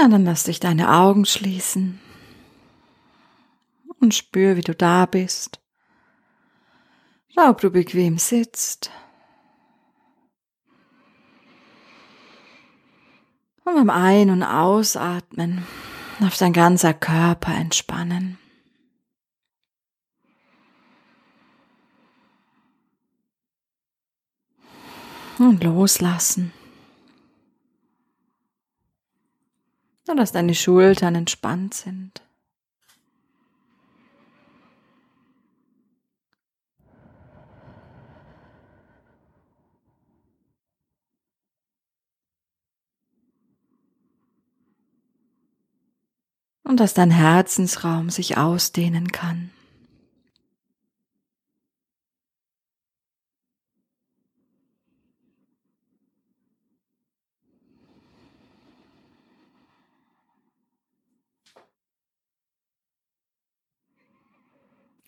Ja, dann lass dich deine Augen schließen und spür, wie du da bist. Schau, ob du bequem sitzt. Und beim Ein- und Ausatmen auf dein ganzer Körper entspannen. Und loslassen. So, dass deine Schultern entspannt sind. Und dass dein Herzensraum sich ausdehnen kann.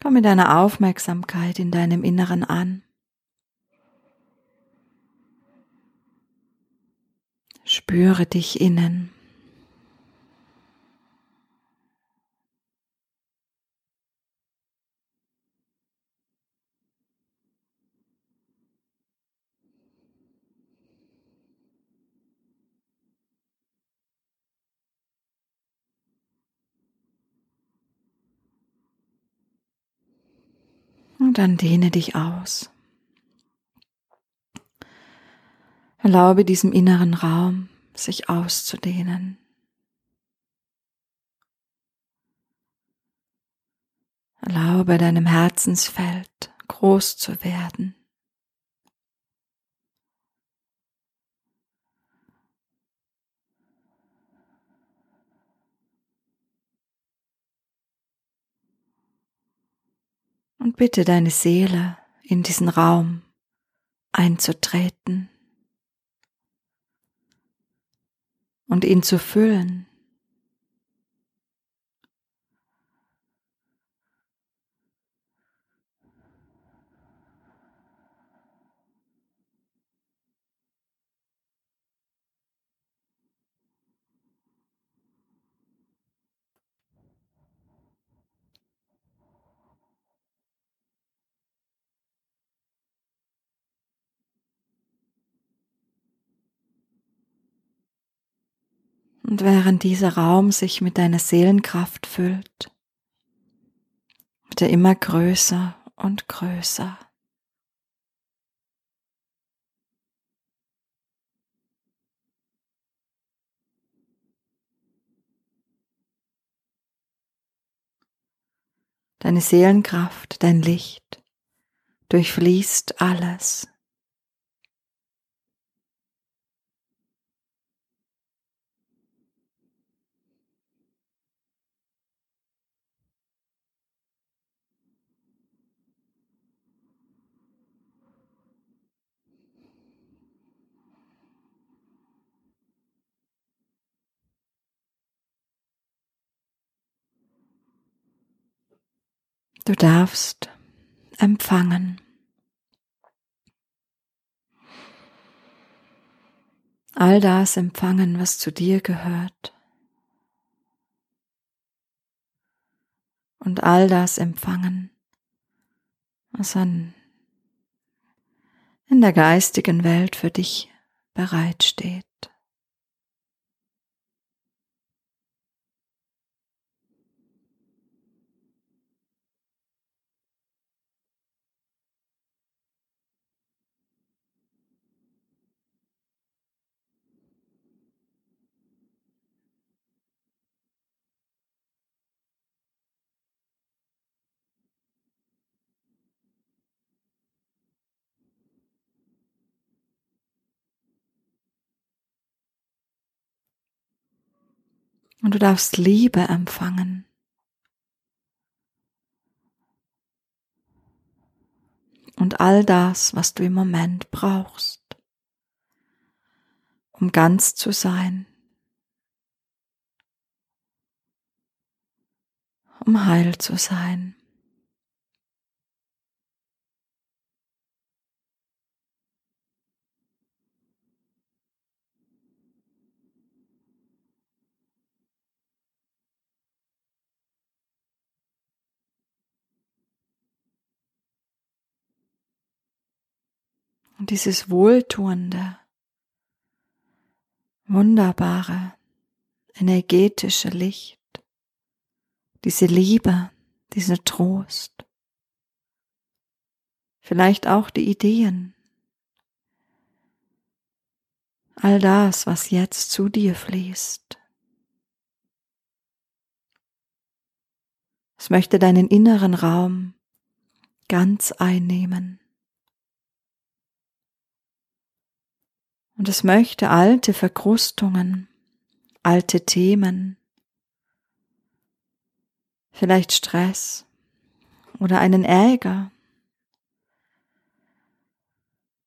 Komm mit deiner Aufmerksamkeit in deinem Inneren an. Spüre dich innen. Und dann dehne dich aus. Erlaube diesem inneren Raum, sich auszudehnen. Erlaube deinem Herzensfeld, groß zu werden. Und bitte deine Seele, in diesen Raum einzutreten und ihn zu füllen. Und während dieser Raum sich mit deiner Seelenkraft füllt, wird er immer größer und größer. Deine Seelenkraft, dein Licht, durchfließt alles. Du darfst empfangen. All das empfangen, was zu dir gehört. Und all das empfangen, was in der geistigen Welt für dich bereitsteht. Und du darfst Liebe empfangen. Und all das, was du im Moment brauchst, um ganz zu sein, um heil zu sein. und dieses wohltuende, wunderbare, energetische Licht, diese Liebe, dieser Trost, vielleicht auch die Ideen, all das, was jetzt zu dir fließt. Es möchte deinen inneren Raum ganz einnehmen. Und es möchte alte Verkrustungen, alte Themen, vielleicht Stress oder einen Ärger.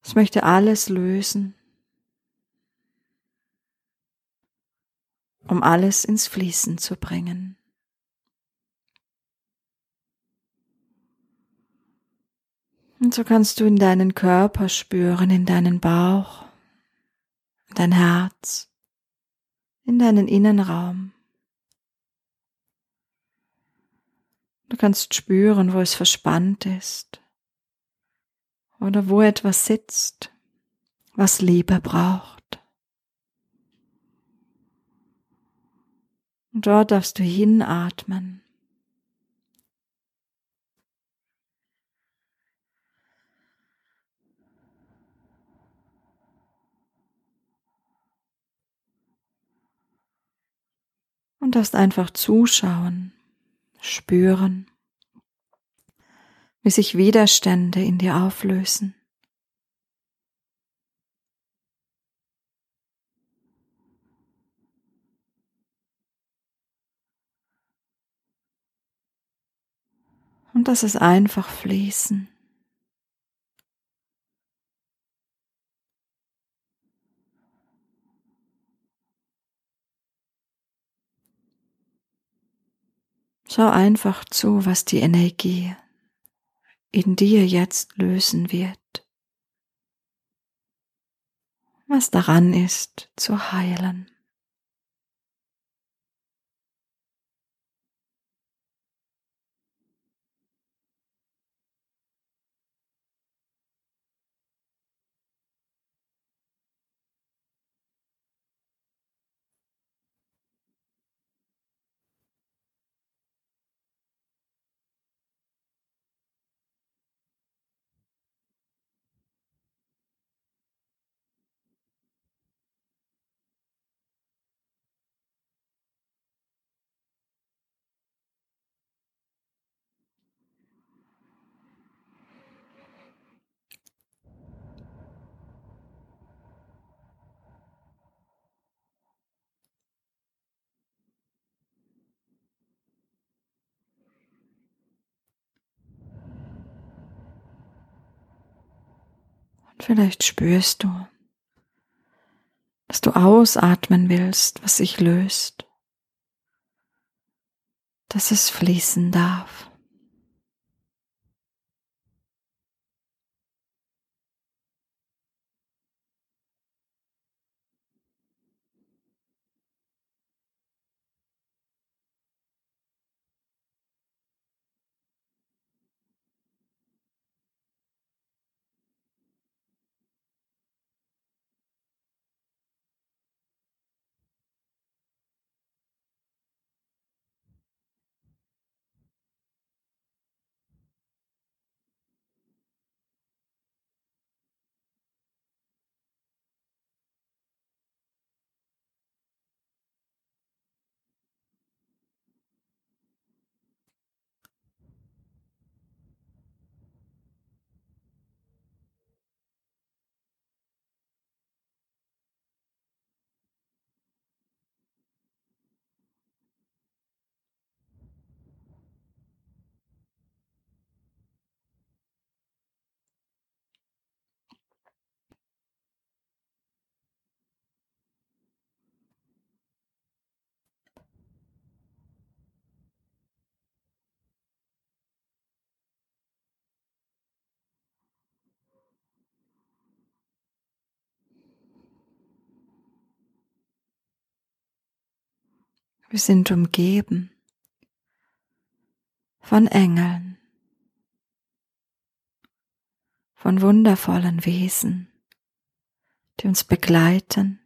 Es möchte alles lösen, um alles ins Fließen zu bringen. Und so kannst du in deinen Körper spüren, in deinen Bauch, in dein Herz, in deinen Innenraum. Du kannst spüren, wo es verspannt ist oder wo etwas sitzt, was Liebe braucht. Und dort darfst du hinatmen. Und darfst einfach zuschauen, spüren, wie sich Widerstände in dir auflösen. Und dass es einfach fließen. Schau einfach zu, was die Energie in dir jetzt lösen wird, was daran ist zu heilen. Vielleicht spürst du, dass du ausatmen willst, was sich löst, dass es fließen darf. Wir sind umgeben von Engeln, von wundervollen Wesen, die uns begleiten,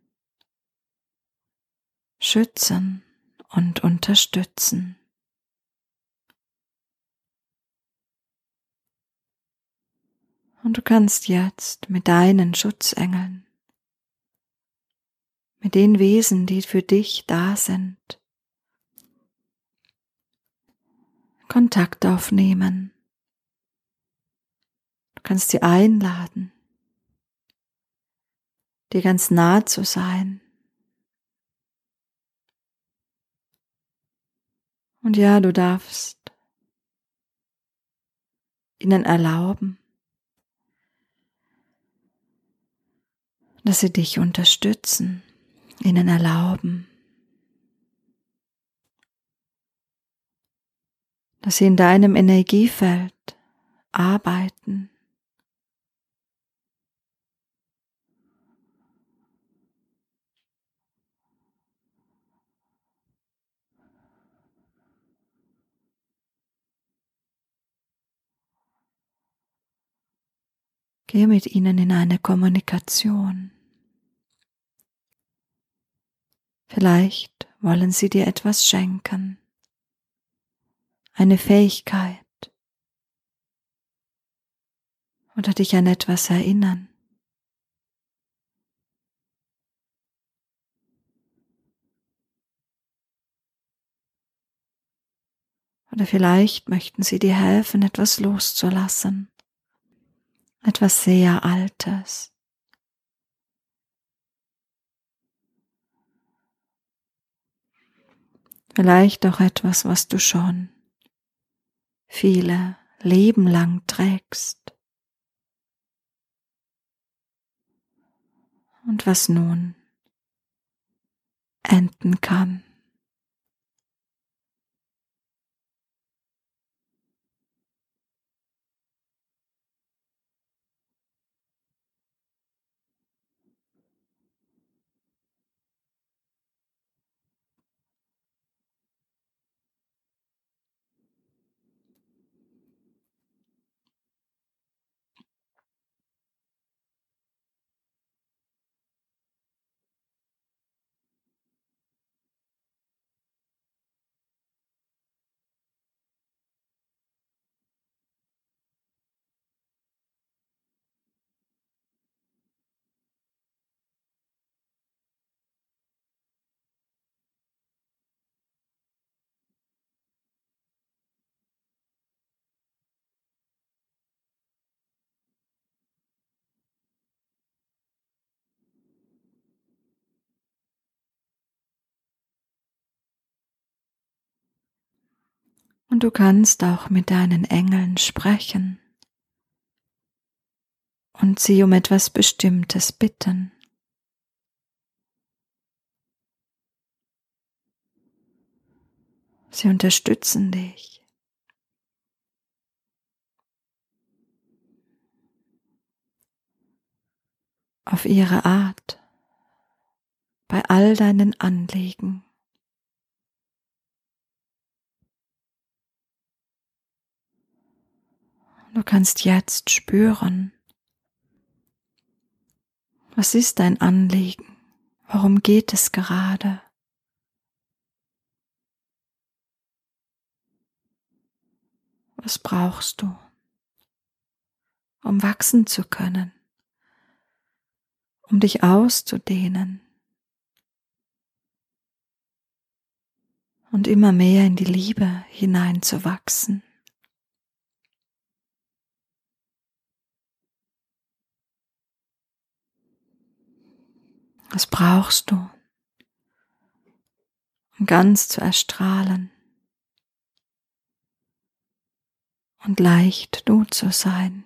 schützen und unterstützen. Und du kannst jetzt mit deinen Schutzengeln, mit den Wesen, die für dich da sind, Kontakt aufnehmen. Du kannst sie einladen, dir ganz nah zu sein. Und ja, du darfst ihnen erlauben, dass sie dich unterstützen, ihnen erlauben, dass sie in deinem Energiefeld arbeiten. Gehe mit ihnen in eine Kommunikation. Vielleicht wollen sie dir etwas schenken, eine Fähigkeit oder dich an etwas erinnern. Oder vielleicht möchten sie dir helfen, etwas loszulassen. Etwas sehr Altes. Vielleicht auch etwas, was du schon viele Leben lang trägst. Und was nun enden kann. Und du kannst auch mit deinen Engeln sprechen und sie um etwas Bestimmtes bitten. Sie unterstützen dich. Auf ihre Art, bei all deinen Anliegen. Du kannst jetzt spüren, was ist dein Anliegen? Worum geht es gerade? Was brauchst du, um wachsen zu können, um dich auszudehnen und immer mehr in die Liebe hineinzuwachsen? Was brauchst du, um ganz zu erstrahlen und leicht du zu sein?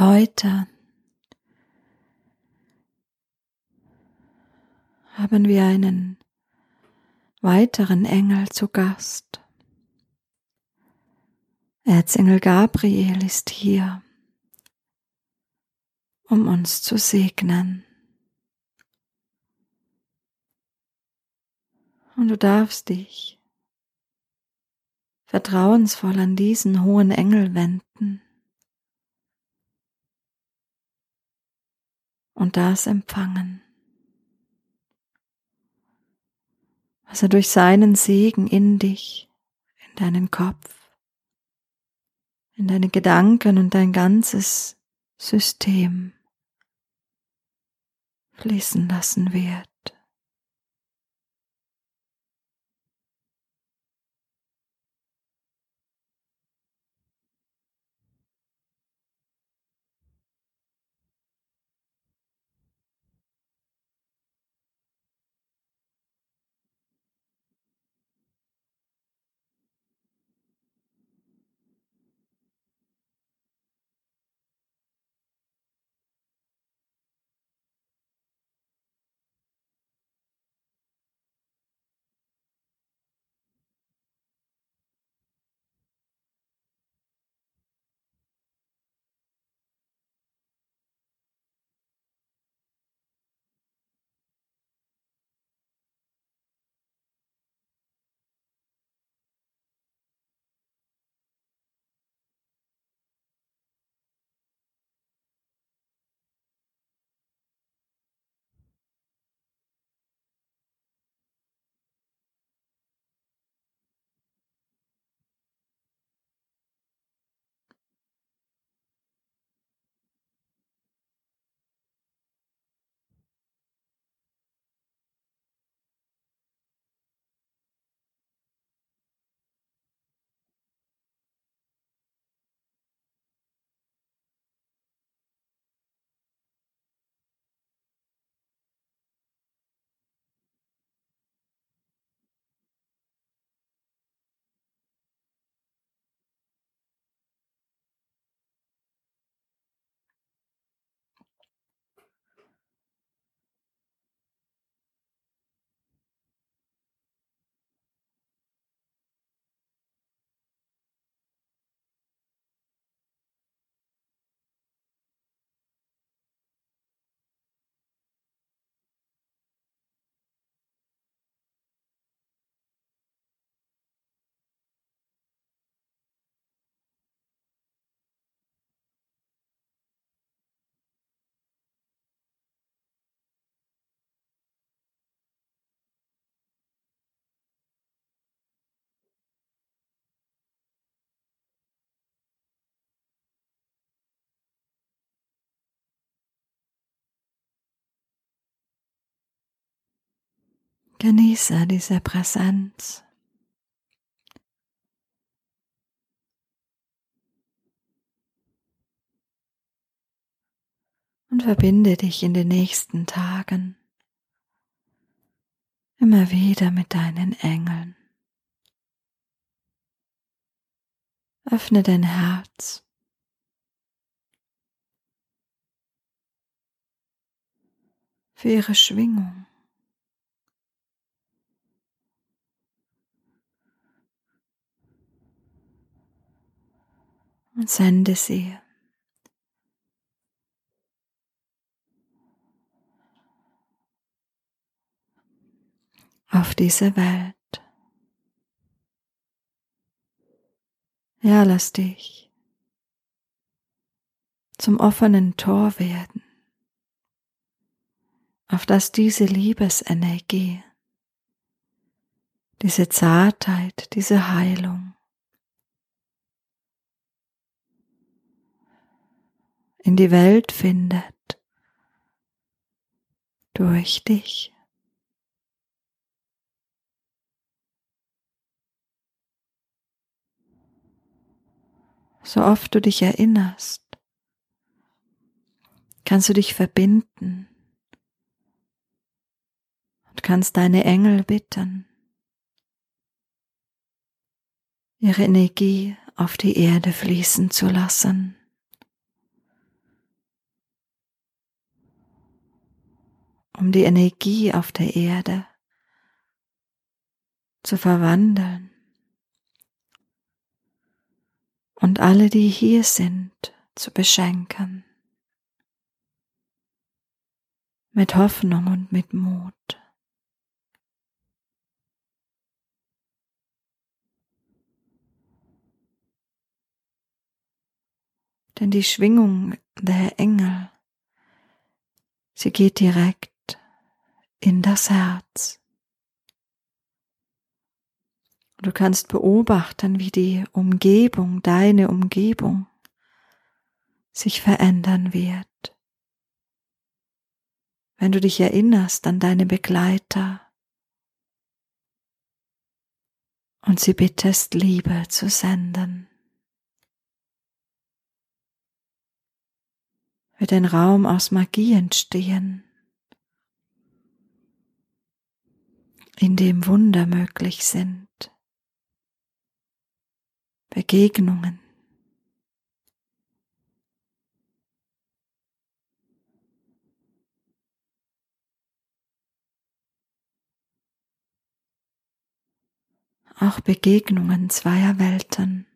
Schleudern haben wir einen weiteren Engel zu Gast. Erzengel Gabriel ist hier, um uns zu segnen. Und du darfst dich vertrauensvoll an diesen hohen Engel wenden und das empfangen, was er durch seinen Segen in dich, in deinen Kopf, in deine Gedanken und dein ganzes System fließen lassen wird. Genieße diese Präsenz. Und verbinde dich in den nächsten Tagen immer wieder mit deinen Engeln. Öffne dein Herz. Für ihre Schwingung. Und sende sie auf diese Welt. Ja, lass dich zum offenen Tor werden, auf das diese Liebesenergie, diese Zartheit, diese Heilung in die Welt findet, durch dich. So oft du dich erinnerst, kannst du dich verbinden und kannst deine Engel bitten, ihre Energie auf die Erde fließen zu lassen. um die Energie auf der Erde zu verwandeln und alle, die hier sind, zu beschenken mit Hoffnung und mit Mut. Denn die Schwingung der Engel, sie geht direkt in das Herz. Du kannst beobachten, wie die Umgebung, deine Umgebung, sich verändern wird. Wenn du dich erinnerst an deine Begleiter und sie bittest, Liebe zu senden. Wird ein Raum aus Magie entstehen, in dem Wunder möglich sind, Begegnungen. Auch Begegnungen zweier Welten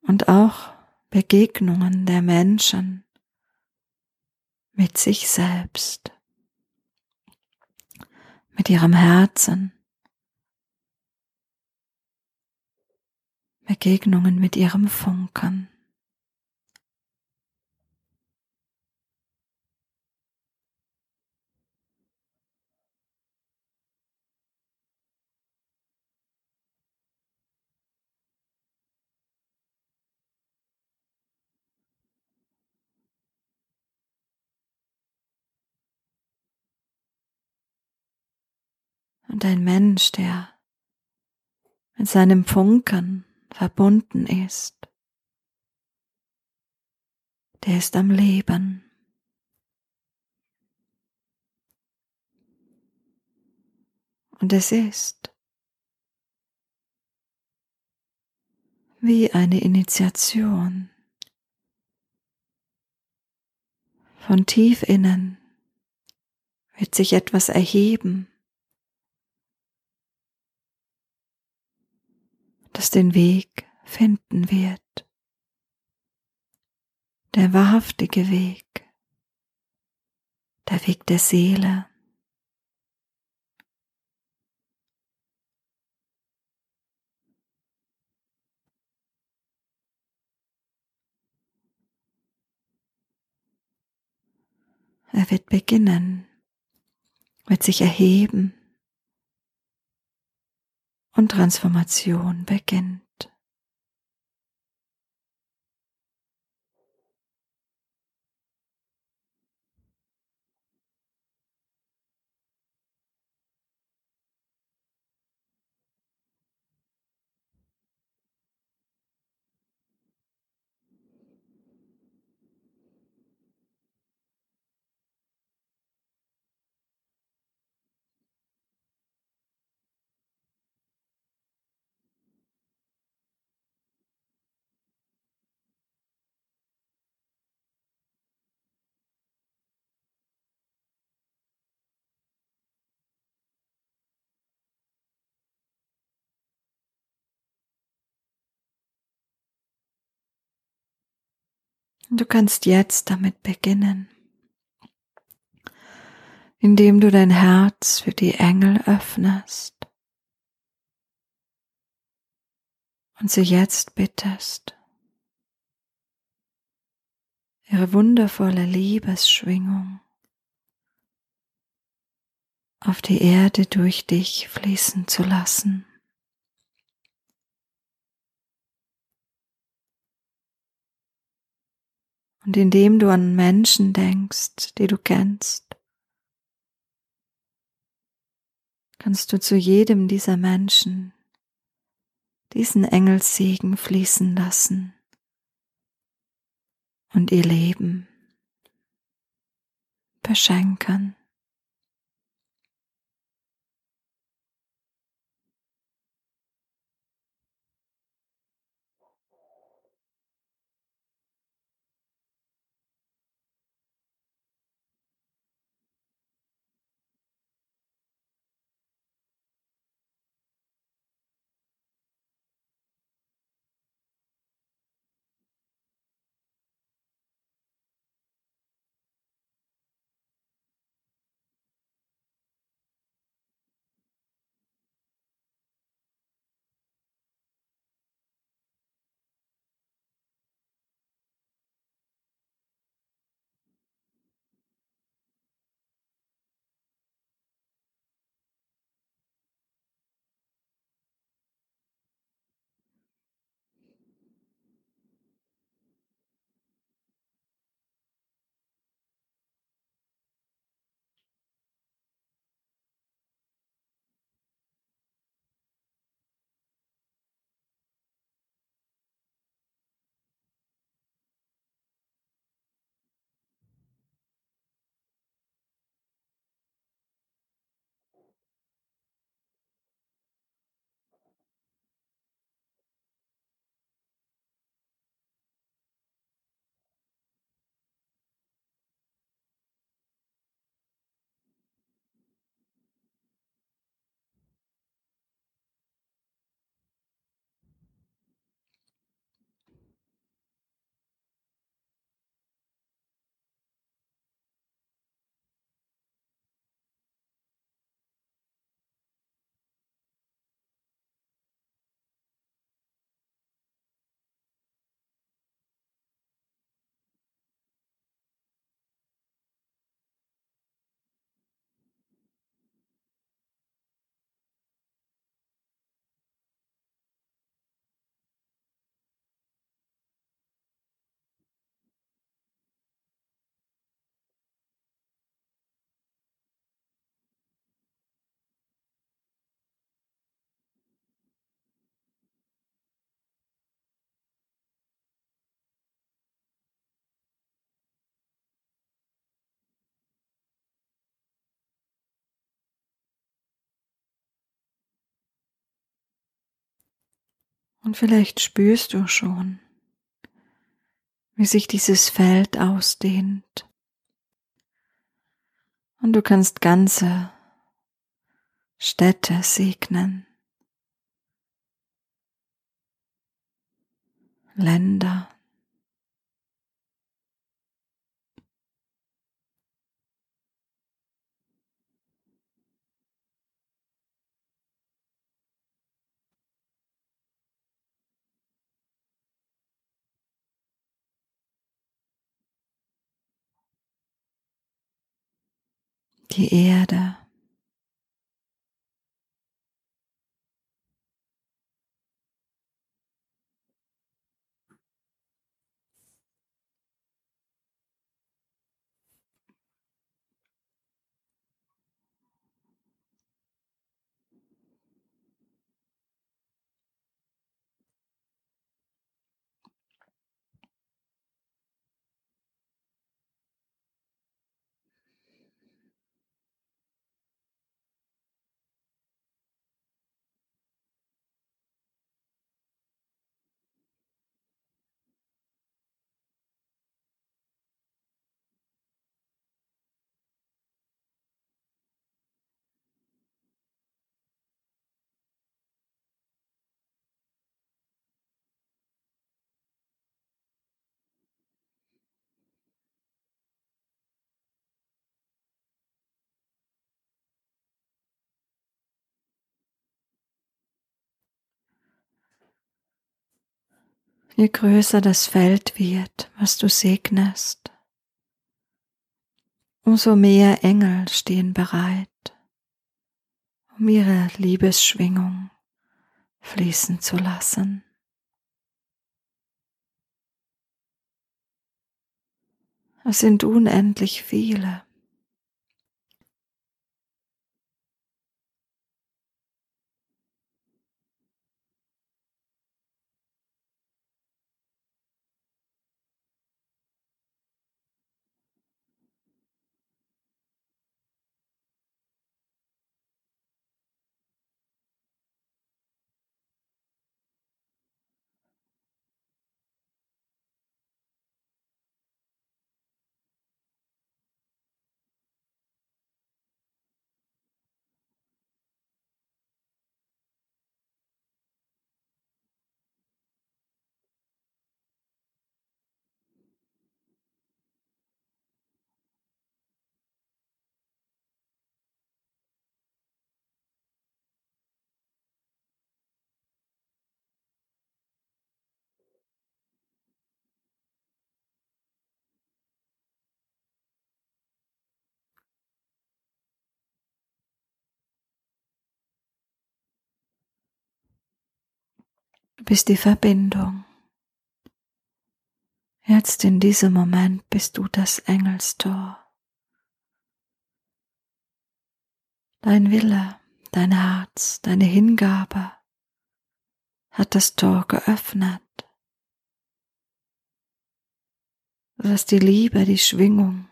und auch Begegnungen der Menschen mit sich selbst, mit ihrem Herzen, Begegnungen mit ihrem Funken. Und ein Mensch, der mit seinem Funken verbunden ist, der ist am Leben. Und es ist wie eine Initiation von tief innen, wird sich etwas erheben, das den Weg finden wird, der wahrhaftige Weg, der Weg der Seele. Er wird beginnen, wird sich erheben. Und Transformation beginnt. Du kannst jetzt damit beginnen, indem du dein Herz für die Engel öffnest und sie jetzt bittest, ihre wundervolle Liebesschwingung auf die Erde durch dich fließen zu lassen. Und indem du an Menschen denkst, die du kennst, kannst du zu jedem dieser Menschen diesen Engelssegen fließen lassen und ihr Leben beschenken. Und vielleicht spürst du schon, wie sich dieses Feld ausdehnt. Und du kannst ganze Städte segnen, Länder. Die Erde. Je größer das Feld wird, was du segnest, umso mehr Engel stehen bereit, um ihre Liebesschwingung fließen zu lassen. Es sind unendlich viele. Du bist die Verbindung. Jetzt in diesem Moment bist du das Engelstor. Dein Wille, dein Herz, deine Hingabe hat das Tor geöffnet, sodass die Liebe, die Schwingung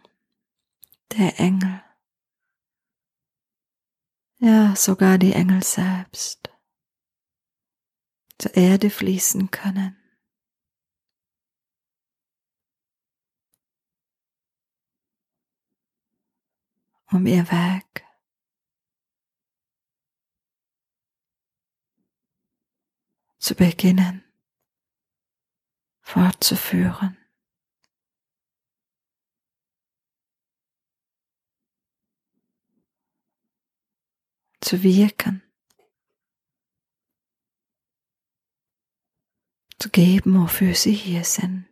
der Engel, ja sogar die Engel selbst, zur Erde fließen können. Um ihr Weg. Zu beginnen. Fortzuführen. Zu wirken. Zu geben, wofür sie hier sind.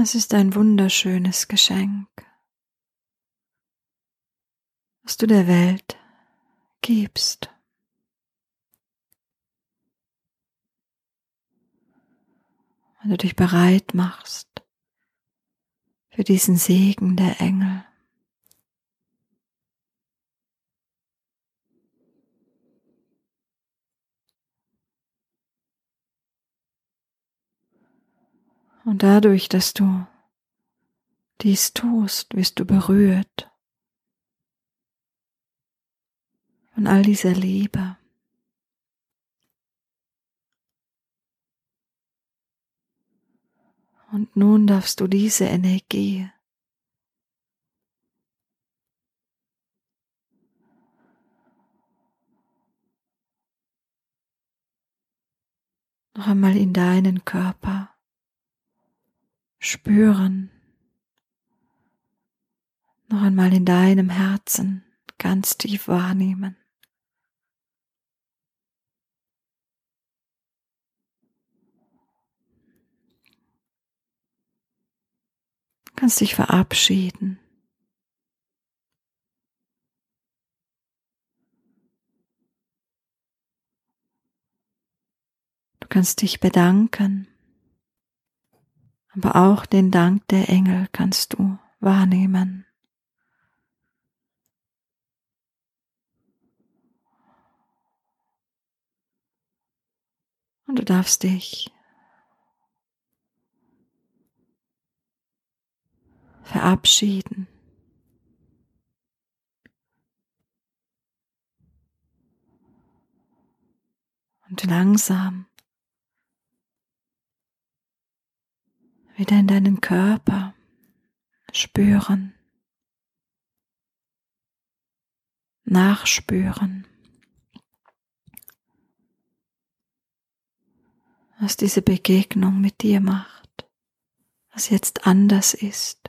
Es ist ein wunderschönes Geschenk, was du der Welt gibst. Wenn du dich bereit machst für diesen Segen der Engel. Und dadurch, dass du dies tust, wirst du berührt von all dieser Liebe. Und nun darfst du diese Energie noch einmal in deinen Körper spüren, noch einmal in deinem Herzen ganz tief wahrnehmen. Du kannst dich verabschieden . Du kannst dich bedanken . Aber auch den Dank der Engel kannst du wahrnehmen. Und du darfst dich verabschieden. Und langsam wieder in deinen Körper spüren, nachspüren, was diese Begegnung mit dir macht, was jetzt anders ist.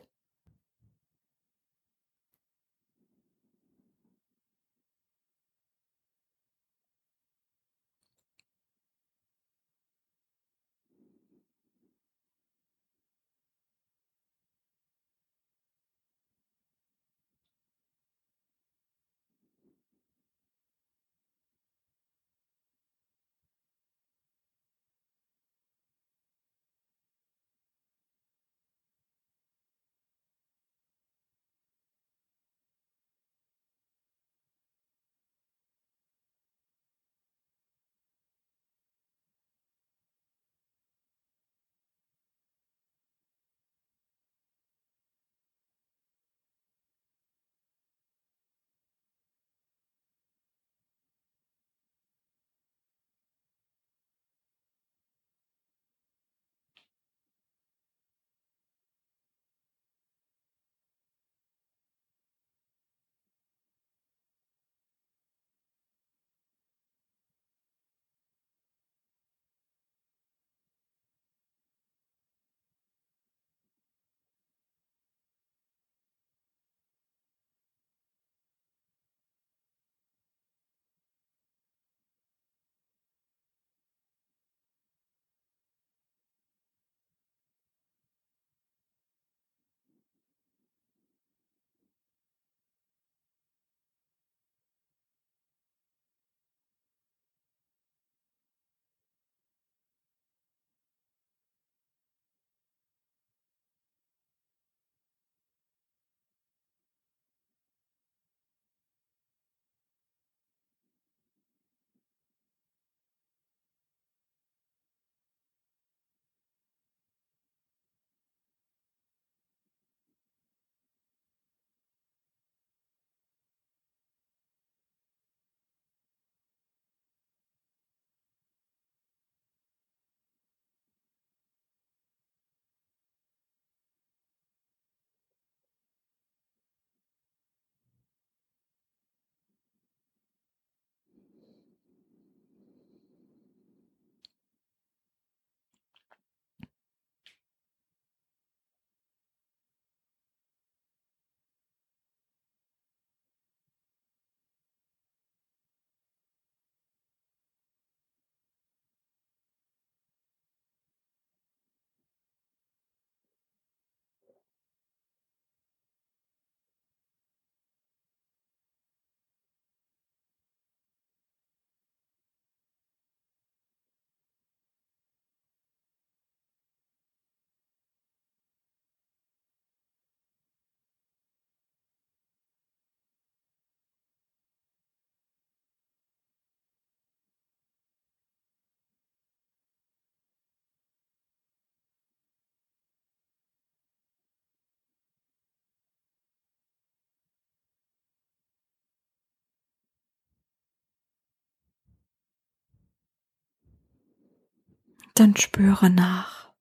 Dann spüre nach,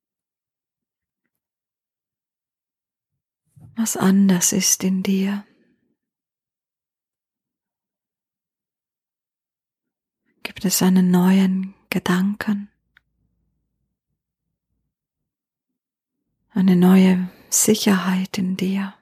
was anders ist in dir. Gibt es einen neuen Gedanken, eine neue Sicherheit in dir?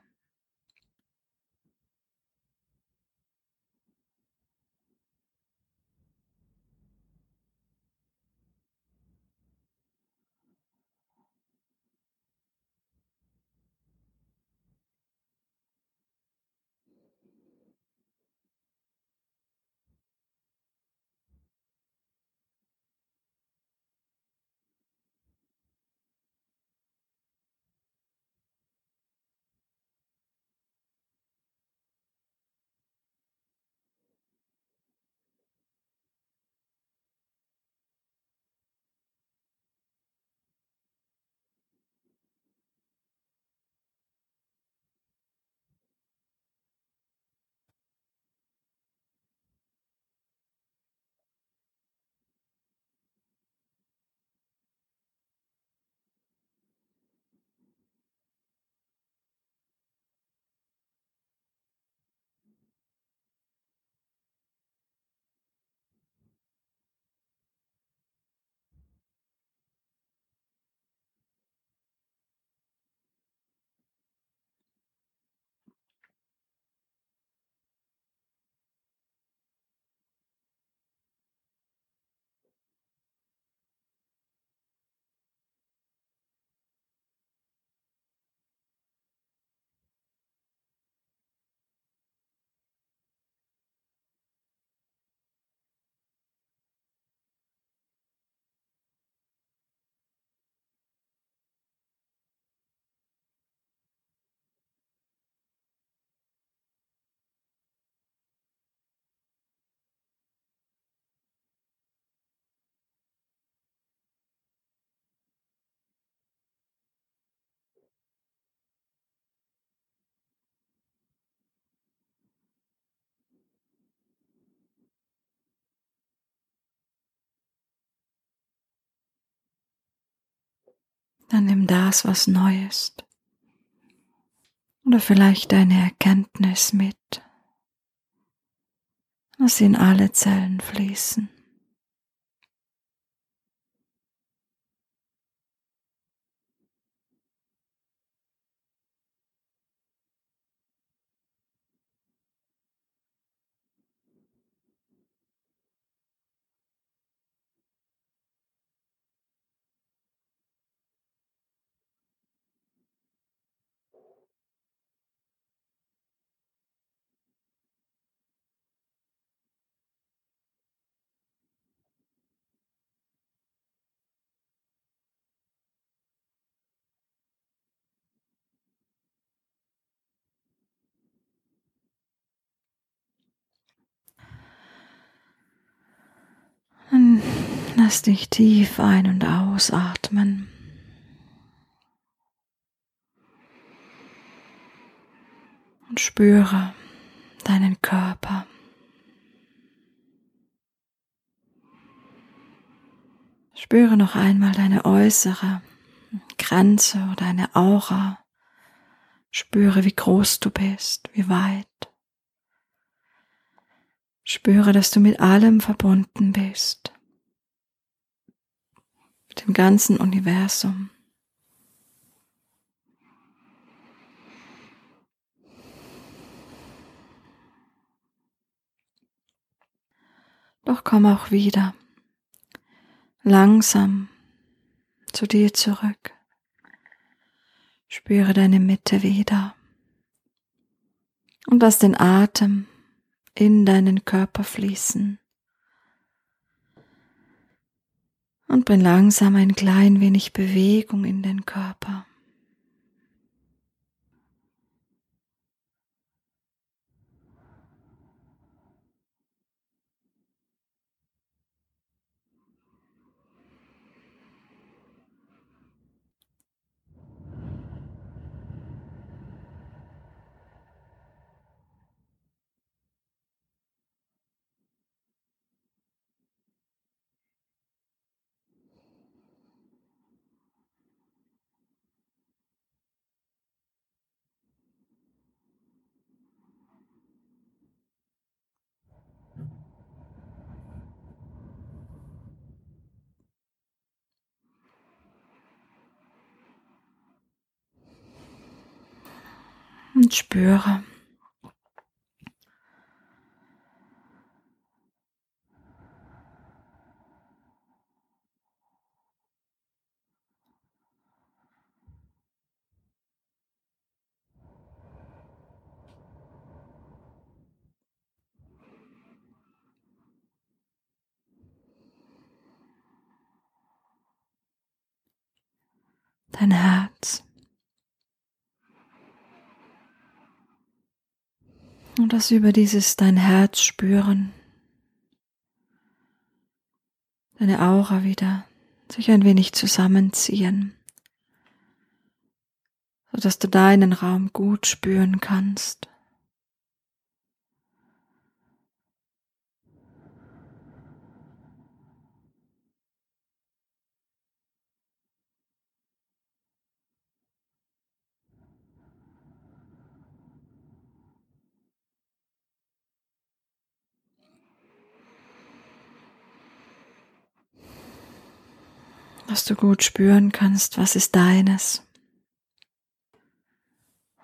Dann nimm das, was neu ist, oder vielleicht eine Erkenntnis mit. Lass sie in alle Zellen fließen. Lass dich tief ein- und ausatmen. Und spüre deinen Körper. Spüre noch einmal deine äußere Grenze oder deine Aura. Spüre, wie groß du bist, wie weit. Spüre, dass du mit allem verbunden bist. Mit dem ganzen Universum. Doch komm auch wieder langsam zu dir zurück. Spüre deine Mitte wieder und lass den Atem in deinen Körper fließen. Und bring langsam ein klein wenig Bewegung in den Körper. und spüre, dein Herz und das über dieses dein Herz spüren, deine Aura wieder sich ein wenig zusammenziehen, sodass du deinen Raum gut spüren kannst. Dass du gut spüren kannst, was ist deines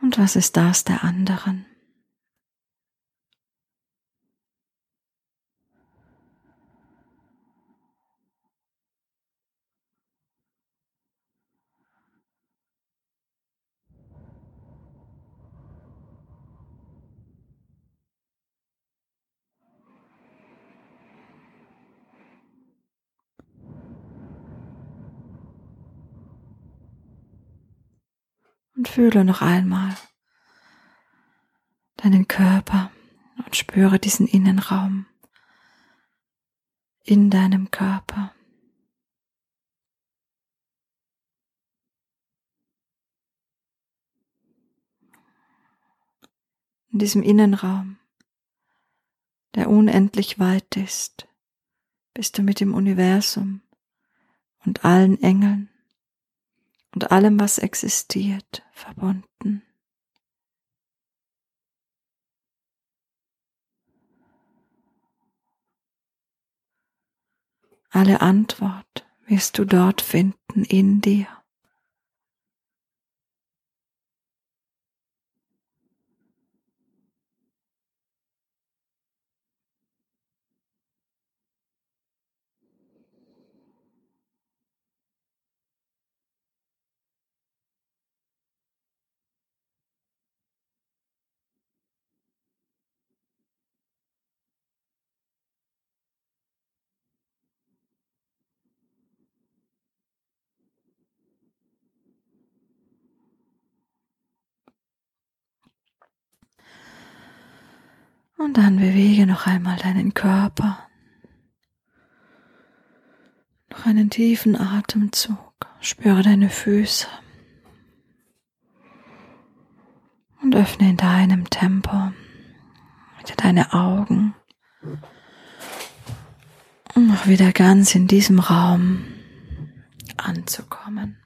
und was ist das der anderen. Und fühle noch einmal deinen Körper und spüre diesen Innenraum in deinem Körper. In diesem Innenraum, der unendlich weit ist, bist du mit dem Universum und allen Engeln und allem, was existiert, verbunden. Alle Antwort wirst du dort finden in dir. Und dann bewege noch einmal deinen Körper. Noch einen tiefen Atemzug. Spüre deine Füße. Und öffne in deinem Tempo wieder deine Augen. Um auch wieder ganz in diesem Raum anzukommen.